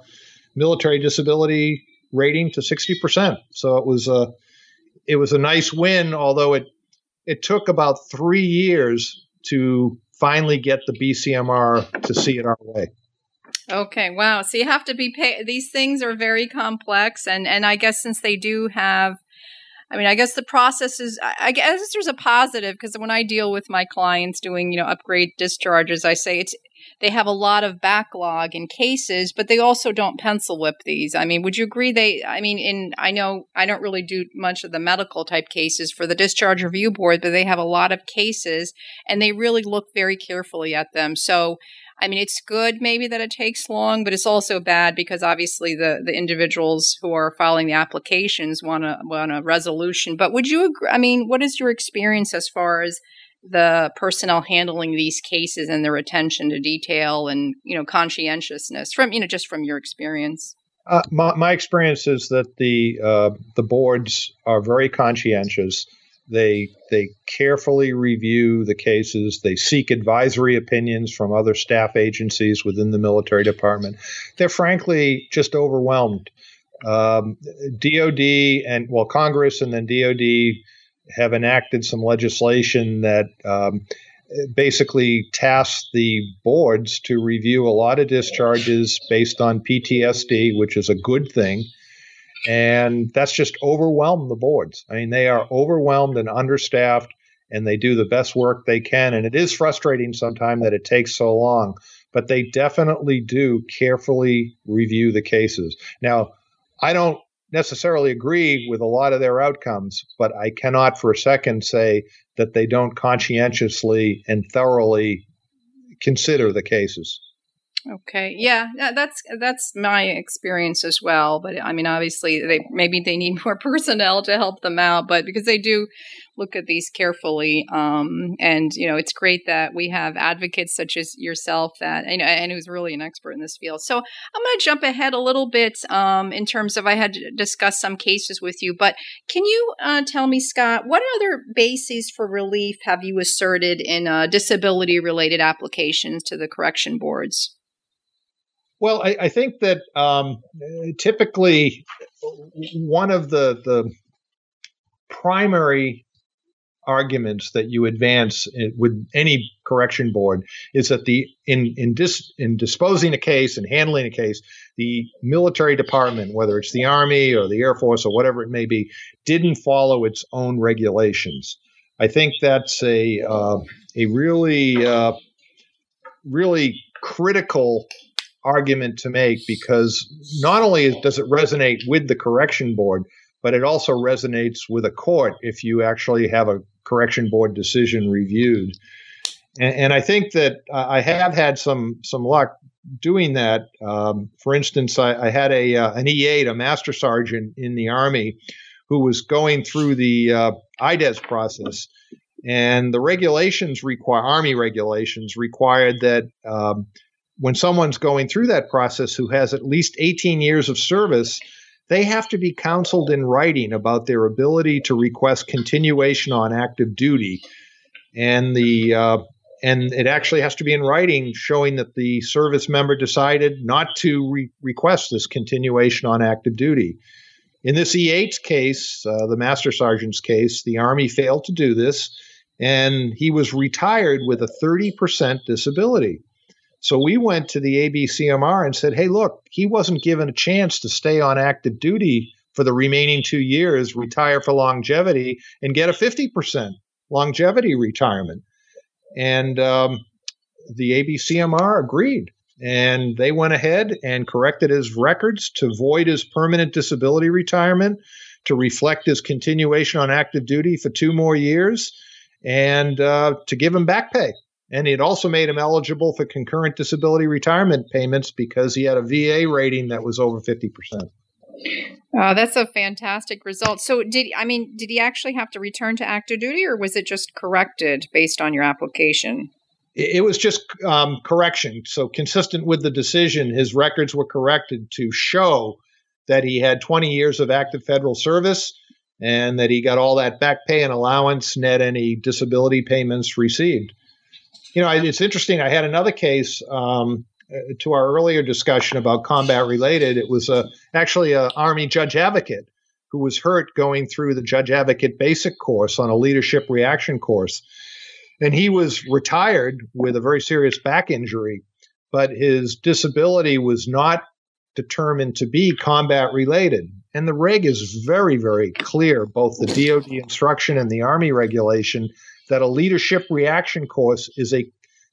military disability rating to sixty percent. So it was a, it was a nice win, although it, it took about three years to finally get the B C M R to see it our way. Okay, wow. So you have to be pay- – these things are very complex, and, and I guess since they do have – I mean, I guess the process is – I guess there's a positive, because when I deal with my clients doing, you know, upgrade discharges, I say it's they have a lot of backlog in cases, but they also don't pencil whip these. I mean, would you agree they – I mean, in I know I don't really do much of the medical type cases for the discharge review board, but they have a lot of cases, and they really look very carefully at them. So, I mean, it's good maybe that it takes long, but it's also bad because obviously the, the individuals who are filing the applications want a, want a resolution. But would you agree – I mean, what is your experience as far as – the personnel handling these cases and their attention to detail and, you know, conscientiousness from, you know, just from your experience? Uh, my, my experience is that the uh, the boards are very conscientious. They they carefully review the cases. They seek advisory opinions from other staff agencies within the military department. They're frankly just overwhelmed. Um, D O D and, well, Congress and then D O D have enacted some legislation that um, basically tasks the boards to review a lot of discharges based on P T S D, which is a good thing. And that's just overwhelmed the boards. I mean, they are overwhelmed and understaffed, and they do the best work they can. And it is frustrating sometimes that it takes so long, but they definitely do carefully review the cases. Now, I don't necessarily agree with a lot of their outcomes, but I cannot for a second say that they don't conscientiously and thoroughly consider the cases. Okay. Yeah, that's that's my experience as well. But I mean, obviously, they maybe they need more personnel to help them out, but because they do look at these carefully, um, and you know, it's great that we have advocates such as yourself that and, and who's really an expert in this field. So I'm going to jump ahead a little bit um, in terms of I had discussed some cases with you, but can you uh, tell me, Scott, what other bases for relief have you asserted in uh, disability-related applications to the correction boards? Well, I, I think that um, typically one of the, the primary arguments that you advance with any correction board is that the in in, dis, in disposing a case and handling a case, the military department, whether it's the Army or the Air Force or whatever it may be, didn't follow its own regulations. I think that's a uh, a really uh, really critical argument to make, because not only does it resonate with the correction board, but it also resonates with a court if you actually have a correction board decision reviewed. And, and I think that uh, I have had some some luck doing that. Um, for instance, I, I had a uh, an E eight, a master sergeant in the Army, who was going through the uh, I D E S process, and the regulations require Army regulations required that um, when someone's going through that process who has at least eighteen years of service, they have to be counseled in writing about their ability to request continuation on active duty. And the uh, and it actually has to be in writing showing that the service member decided not to re- request this continuation on active duty. In this E eight's case, uh, the master sergeant's case, the Army failed to do this, and he was retired with a thirty percent disability. So we went to the A B C M R and said, hey, look, he wasn't given a chance to stay on active duty for the remaining two years, retire for longevity, and get a fifty percent longevity retirement. And um, the A B C M R agreed. And they went ahead and corrected his records to void his permanent disability retirement, to reflect his continuation on active duty for two more years, and uh, to give him back pay. And it also made him eligible for concurrent disability retirement payments because he had a V A rating that was over fifty percent. Uh, that's a fantastic result. So did, I mean, did he actually have to return to active duty, or was it just corrected based on your application? It, it was just um, correction. So consistent with the decision, his records were corrected to show that he had twenty years of active federal service and that he got all that back pay and allowance, net any disability payments received. You know, it's interesting. I had another case um, to our earlier discussion about combat-related. It was a, actually an Army Judge Advocate who was hurt going through the Judge Advocate basic course on a leadership reaction course. And he was retired with a very serious back injury, but his disability was not determined to be combat-related. And the reg is very, very clear, both the D O D instruction and the Army regulation, that a leadership reaction course is a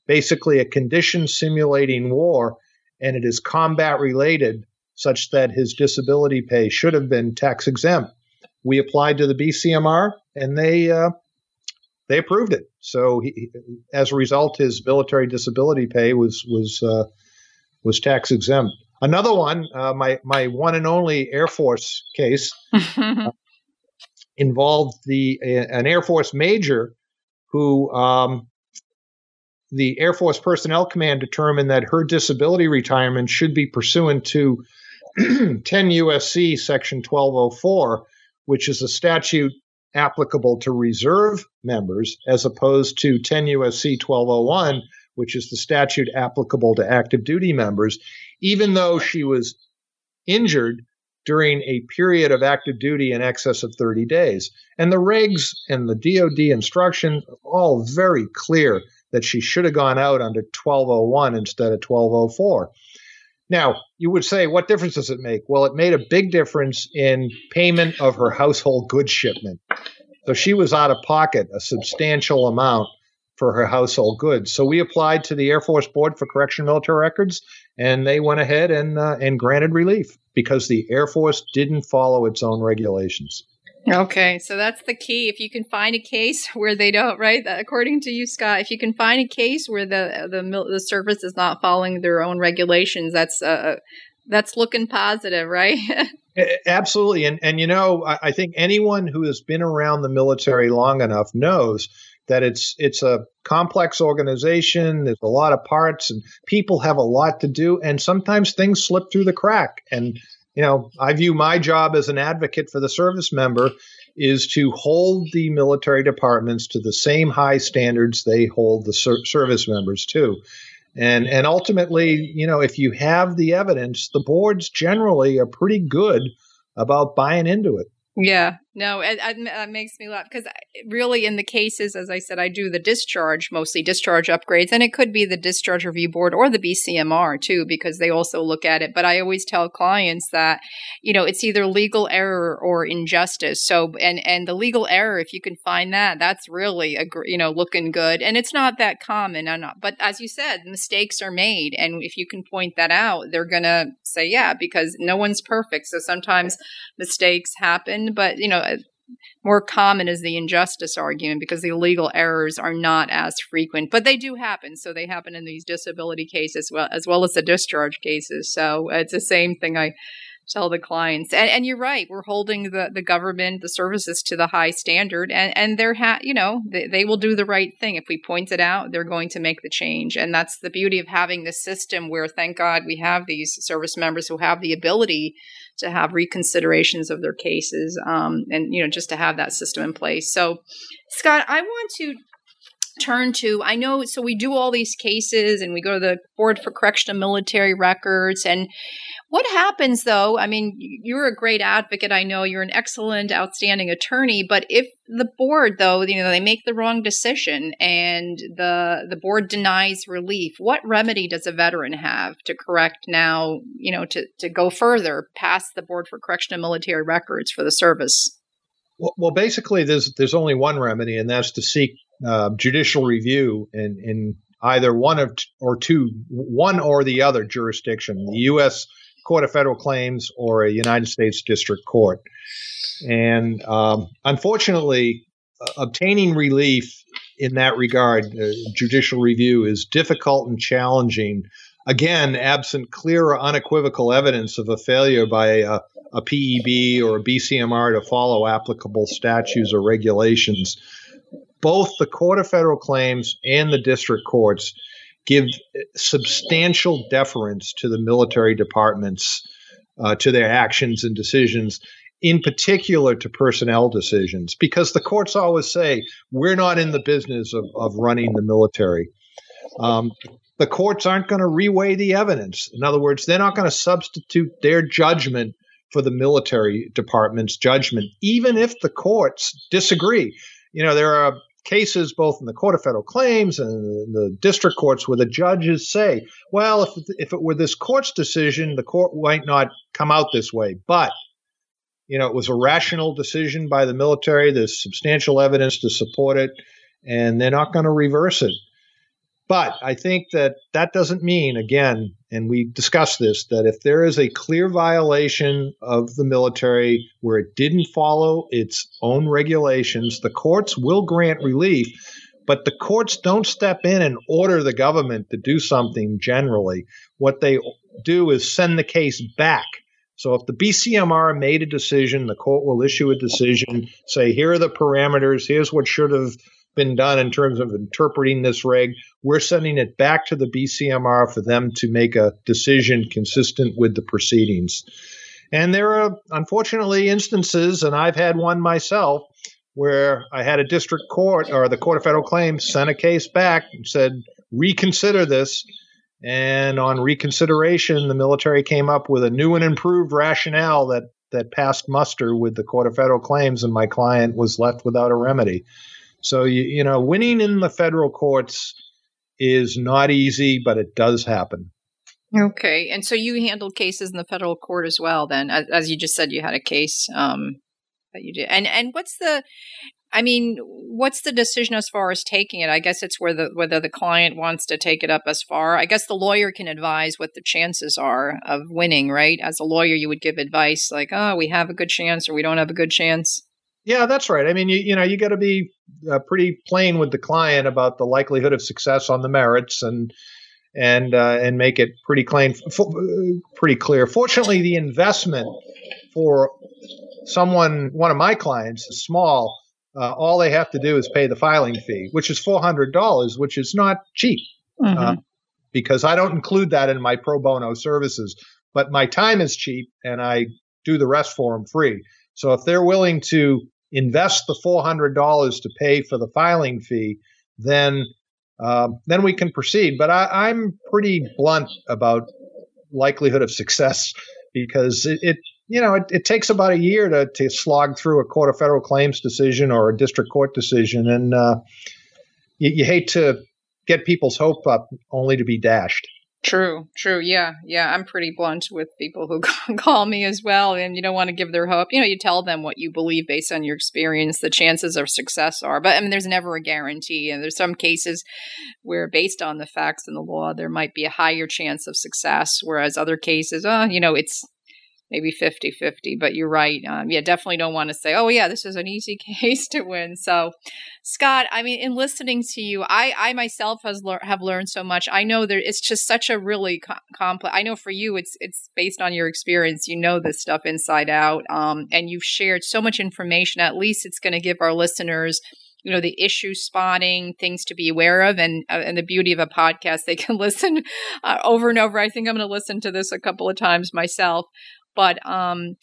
basically a condition simulating war, and it is combat related such that his disability pay should have been tax exempt. We applied to the B C M R, and they uh, they approved it. So he, as a result, his military disability pay was was uh, was tax exempt. Another one, uh, my my one and only Air Force case uh, involved the uh, an Air Force major who um, the Air Force Personnel Command determined that her disability retirement should be pursuant to ten U S C Section twelve oh four, which is a statute applicable to reserve members, as opposed to ten U S C twelve oh one, which is the statute applicable to active duty members, even though she was injured during a period of active duty in excess of thirty days. And the regs and the D O D instruction are all very clear that she should have gone out under twelve oh one instead of twelve oh four. Now, you would say, what difference does it make? Well, it made a big difference in payment of her household goods shipment. So she was out of pocket a substantial amount for her household goods. So we applied to the Air Force Board for Correction of Military Records, and they went ahead and uh, and granted relief because the Air Force didn't follow its own regulations. Okay, so that's the key. If you can find a case where they don't, right? According to you, Scott, if you can find a case where the the, the service is not following their own regulations, that's uh, that's looking positive, right? Absolutely. And, and you know, I, I think anyone who has been around the military long enough knows that it's it's a complex organization. There's a lot of parts and people have a lot to do. And sometimes things slip through the crack. And, you know, I view my job as an advocate for the service member is to hold the military departments to the same high standards they hold the ser- service members to. And and ultimately, you know, if you have the evidence, the boards generally are pretty good about buying into it. Yeah, no, it, it, it makes me laugh because really in the cases, as I said, I do the discharge, mostly discharge upgrades, and it could be the Discharge Review Board or the B C M R too, because they also look at it. But I always tell clients that, you know, it's either legal error or injustice. So, and, and the legal error, if you can find that, that's really, a, you know, looking good. And it's not that common. I'm not, but as you said, mistakes are made. And if you can point that out, they're going to say, yeah, because no one's perfect. So sometimes mistakes happen. But, you know, more common is the injustice argument because the legal errors are not as frequent, but they do happen. So they happen in these disability cases as well, as well as the discharge cases. So it's the same thing I tell the clients. And, and you're right. We're holding the, the government, the services to the high standard. And, and they're, ha- you know, they, they will do the right thing. If we point it out, they're going to make the change. And that's the beauty of having this system where, thank God, we have these service members who have the ability to have reconsiderations of their cases, um, and, you know, just to have that system in place. So, Scott, I want to turn to, I know, so we do all these cases and we go to the Board for Correction of Military Records. And what happens, though, I mean, you're a great advocate. I know you're an excellent, outstanding attorney. But if the board, though, you know, they make the wrong decision and the the board denies relief, what remedy does a veteran have to correct now, you know, to, to go further past the Board for Correction of Military Records for the service? Well, well basically, there's there's only one remedy, and that's to seek Uh, judicial review in, in either one of t- or two, one or the other jurisdiction, the U S Court of Federal Claims or a United States District Court. And um, unfortunately, uh, obtaining relief in that regard, uh, judicial review, is difficult and challenging. Again, absent clear or unequivocal evidence of a failure by a, a P E B or a B C M R to follow applicable statutes or regulations. Both the Court of Federal Claims and the district courts give substantial deference to the military departments, uh, to their actions and decisions, in particular to personnel decisions, because the courts always say, we're not in the business of, of running the military. Um, the courts aren't going to reweigh the evidence. In other words, they're not going to substitute their judgment for the military department's judgment, even if the courts disagree. You know, there are cases both in the Court of Federal Claims and the district courts where the judges say, well, if if it were this court's decision, the court might not come out this way. But, you know, it was a rational decision by the military. There's substantial evidence to support it, and they're not going to reverse it. But I think that that doesn't mean, again, and we discussed this, that if there is a clear violation of the military where it didn't follow its own regulations, the courts will grant relief, but the courts don't step in and order the government to do something generally. What they do is send the case back. So if the B C M R made a decision, the court will issue a decision, say, here are the parameters, here's what should have been done in terms of interpreting this reg. We're sending it back to the B C M R for them to make a decision consistent with the proceedings. And there are, unfortunately, instances, and I've had one myself, where I had a district court or the Court of Federal Claims sent a case back and said, reconsider this. And on reconsideration, the military came up with a new and improved rationale that, that passed muster with the Court of Federal Claims, and my client was left without a remedy. So, you, you know, winning in the federal courts is not easy, but it does happen. Okay. And so you handled cases in the federal court as well, then, as, as you just said, you had a case um, that you did. And and what's the I mean, what's the decision as far as taking it? I guess it's where the, whether the client wants to take it up as far. I guess the lawyer can advise what the chances are of winning, right? As a lawyer, you would give advice like, oh, we have a good chance or we don't have a good chance. Yeah, that's right. I mean, you, you know, you got to be uh, pretty plain with the client about the likelihood of success on the merits and and uh, and make it pretty plain, f- pretty clear. Fortunately, the investment for someone, one of my clients, is small. Uh, all they have to do is pay the filing fee, which is four hundred dollars, which is not cheap, mm-hmm. uh, because I don't include that in my pro bono services. But my time is cheap, and I do the rest for them free. So if they're willing to invest the four hundred dollars to pay for the filing fee, then uh, then we can proceed. But I, I'm pretty blunt about likelihood of success because it, it you know, it, it takes about a year to, to slog through a Court of Federal Claims decision or a district court decision. And uh, you, you hate to get people's hope up only to be dashed. True, true. Yeah, yeah. I'm pretty blunt with people who call me as well. And you don't want to give their hope. You know, you tell them what you believe based on your experience, the chances of success are. But I mean, there's never a guarantee. And there's some cases where based on the facts and the law, there might be a higher chance of success, whereas other cases, oh, you know, it's maybe fifty-fifty, but you're right. Um, yeah, definitely don't want to say, oh, yeah, this is an easy case to win. So, Scott, I mean, in listening to you, I, I myself has lear- have learned so much. I know there it's just such a really co- complex. I know for you, it's it's based on your experience. You know this stuff inside out, um, and you've shared so much information. At least it's going to give our listeners, you know, the issue spotting, things to be aware of, and uh, and the beauty of a podcast. They can listen uh, over and over. I think I'm going to listen to this a couple of times myself. But um,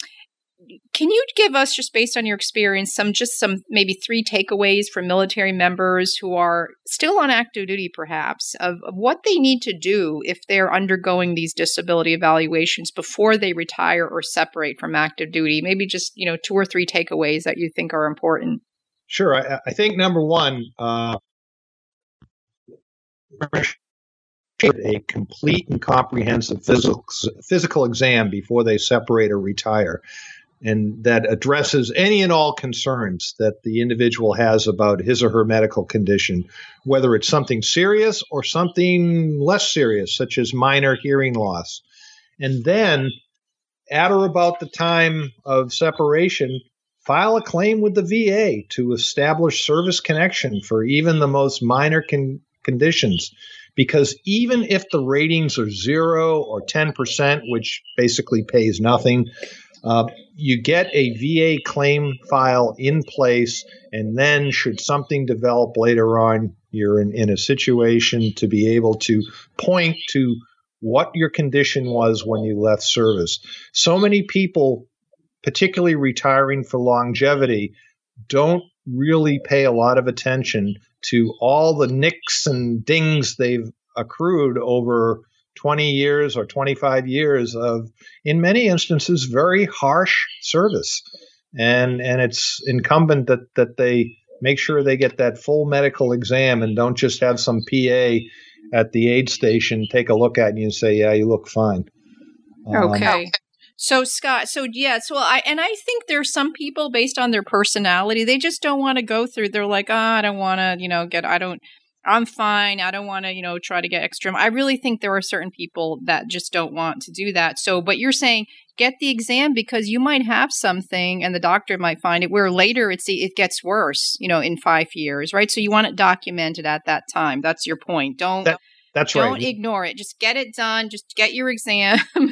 can you give us, just based on your experience, some just some maybe three takeaways for military members who are still on active duty, perhaps, of, of what they need to do if they're undergoing these disability evaluations before they retire or separate from active duty? Maybe just, you know, two or three takeaways that you think are important. Sure. I, I think number one, uh, a complete and comprehensive physical, physical exam before they separate or retire, and that addresses any and all concerns that the individual has about his or her medical condition, whether it's something serious or something less serious, such as minor hearing loss. And then, at or about the time of separation, file a claim with the V A to establish service connection for even the most minor con- conditions. Because even if the ratings are zero or ten percent, which basically pays nothing, uh, you get a V A claim file in place, and then should something develop later on, you're in, in a situation to be able to point to what your condition was when you left service. So many people, particularly retiring for longevity, don't really pay a lot of attention to all the nicks and dings they've accrued over twenty years or twenty-five years of, in many instances, very harsh service. And and it's incumbent that, that they make sure they get that full medical exam and don't just have some P A at the aid station take a look at it and you say, yeah, you look fine. Okay. Um, So, Scott, so yes, well, I and I think there are some people based on their personality, they just don't want to go through. They're like, oh, I don't want to, you know, get, I don't, I'm fine. I don't want to, you know, try to get extra. I really think there are certain people that just don't want to do that. So, but you're saying get the exam because you might have something and the doctor might find it where later it's, it gets worse, you know, in five years, right? So you want it documented at that time. That's your point. Don't. That- That's Don't right. Don't ignore it. Just get it done. Just get your exam, get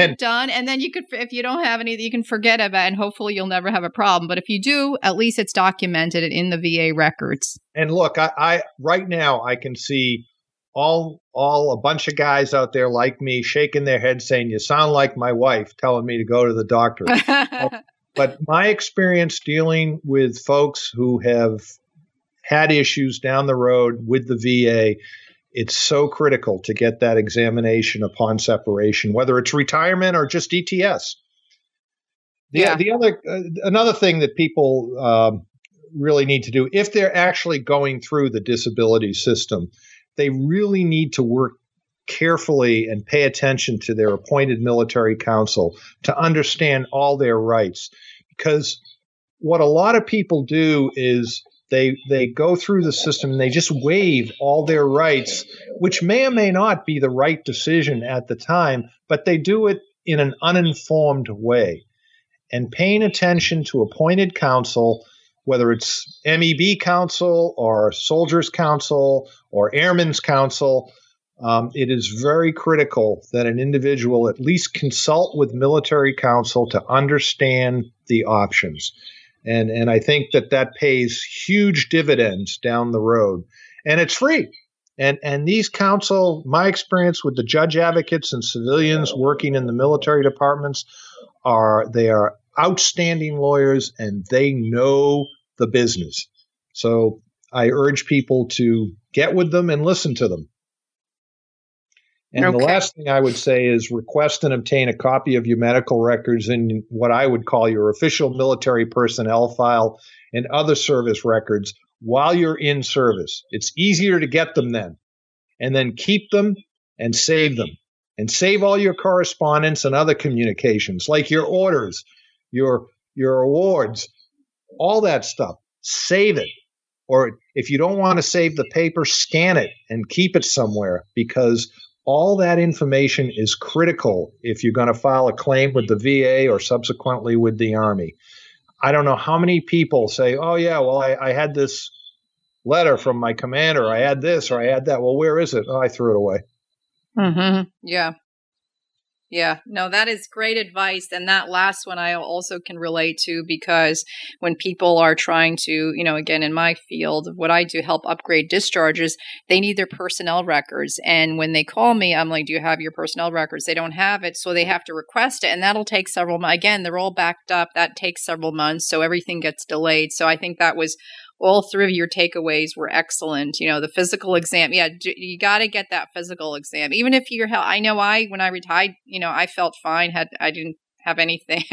and, it done. And then you could, if you don't have any, you can forget about it and hopefully you'll never have a problem. But if you do, at least it's documented in the V A records. And look, I, I right now I can see all, all a bunch of guys out there like me shaking their head saying, you sound like my wife telling me to go to the doctor. But my experience dealing with folks who have had issues down the road with the V A, it's so critical to get that examination upon separation, whether it's retirement or just E T S. The, yeah. The other, uh, another thing that people um, really need to do, if they're actually going through the disability system, they really need to work carefully and pay attention to their appointed military counsel to understand all their rights. Because what a lot of people do is they they go through the system and they just waive all their rights, which may or may not be the right decision at the time, but they do it in an uninformed way. And paying attention to appointed counsel, whether it's M E B counsel or soldiers counsel or airmen's counsel, um, it is very critical that an individual at least consult with military counsel to understand the options. And and I think that that pays huge dividends down the road. And it's free. And and these counsel, my experience with the judge advocates and civilians working in the military departments, are they are outstanding lawyers and they know the business. So I urge people to get with them and listen to them. And okay. The last thing I would say is request and obtain a copy of your medical records in what I would call your official military personnel file and other service records while you're in service. It's easier to get them then. And then keep them and save them. And save all your correspondence and other communications, like your orders, your your awards, all that stuff. Save it. Or if you don't want to save the paper, scan it and keep it somewhere, because all that information is critical if you're going to file a claim with the V A or subsequently with the Army. I don't know how many people say, oh, yeah, well, I, I had this letter from my commander. I had this or I had that. Well, where is it? Oh, I threw it away. Mm-hmm. Yeah. Yeah. No, that is great advice. And that last one I also can relate to, because when people are trying to, you know, again, in my field, what I do, help upgrade discharges, they need their personnel records. And when they call me, I'm like, do you have your personnel records? They don't have it. So they have to request it. And that'll take several months. Again, they're all backed up. That takes several months. So everything gets delayed. So I think that was all three of your takeaways were excellent. You know, the physical exam. Yeah, you got to get that physical exam. Even if you're, I know I, when I retired, you know, I felt fine. Had I didn't have anything.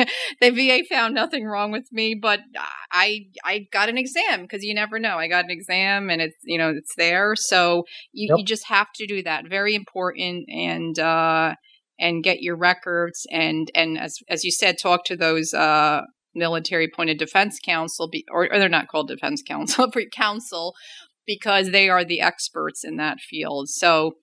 The V A found nothing wrong with me, but I I got an exam, because you never know. I got an exam and it's, you know, it's there. So you, yep. you just have to do that. Very important. And, uh, and get your records. And, and as, as you said, talk to those, uh, military appointed defense counsel, be, or, or they're not called defense counsel, but counsel, because they are the experts in that field. So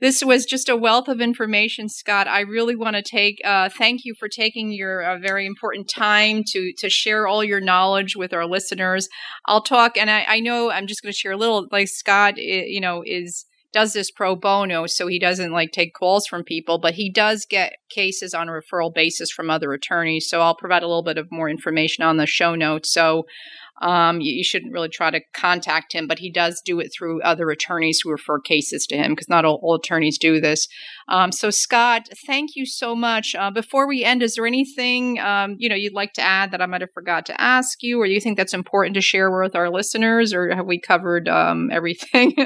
this was just a wealth of information, Scott. I really want to take uh, thank you for taking your uh, very important time to to share all your knowledge with our listeners. I'll talk, and I, I know I'm just going to share a little. Like Scott, you know, is. does this pro bono, so he doesn't like take calls from people, but he does get cases on a referral basis from other attorneys. So I'll provide a little bit of more information on the show notes. So um, you, you shouldn't really try to contact him, but he does do it through other attorneys who refer cases to him, because not all, all attorneys do this. Um, so Scott, thank you so much. Uh, before we end, is there anything um, you know you'd like to add that I might have forgot to ask you, or you think that's important to share with our listeners, or have we covered um, everything?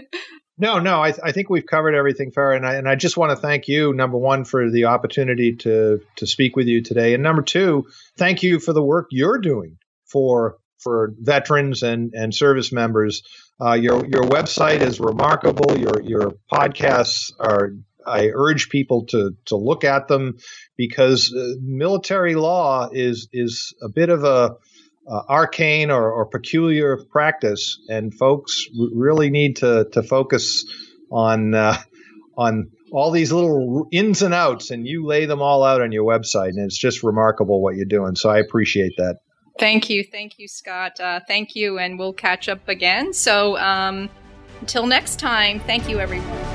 No, no, I, th- I think we've covered everything, Ferah, and I, and I just want to thank you, number one, for the opportunity to to speak with you today, and number two, thank you for the work you're doing for for veterans and, and service members. Uh, your your website is remarkable. Your your podcasts are. I urge people to to look at them, because uh, military law is is a bit of a Uh, arcane or, or peculiar practice, and folks r- really need to to focus on uh, on all these little ins and outs, and you lay them all out on your website, and it's just remarkable what you're doing. So I appreciate that. Thank you, thank you, Scott. Uh, thank you, and we'll catch up again. So um, until next time, thank you, everyone.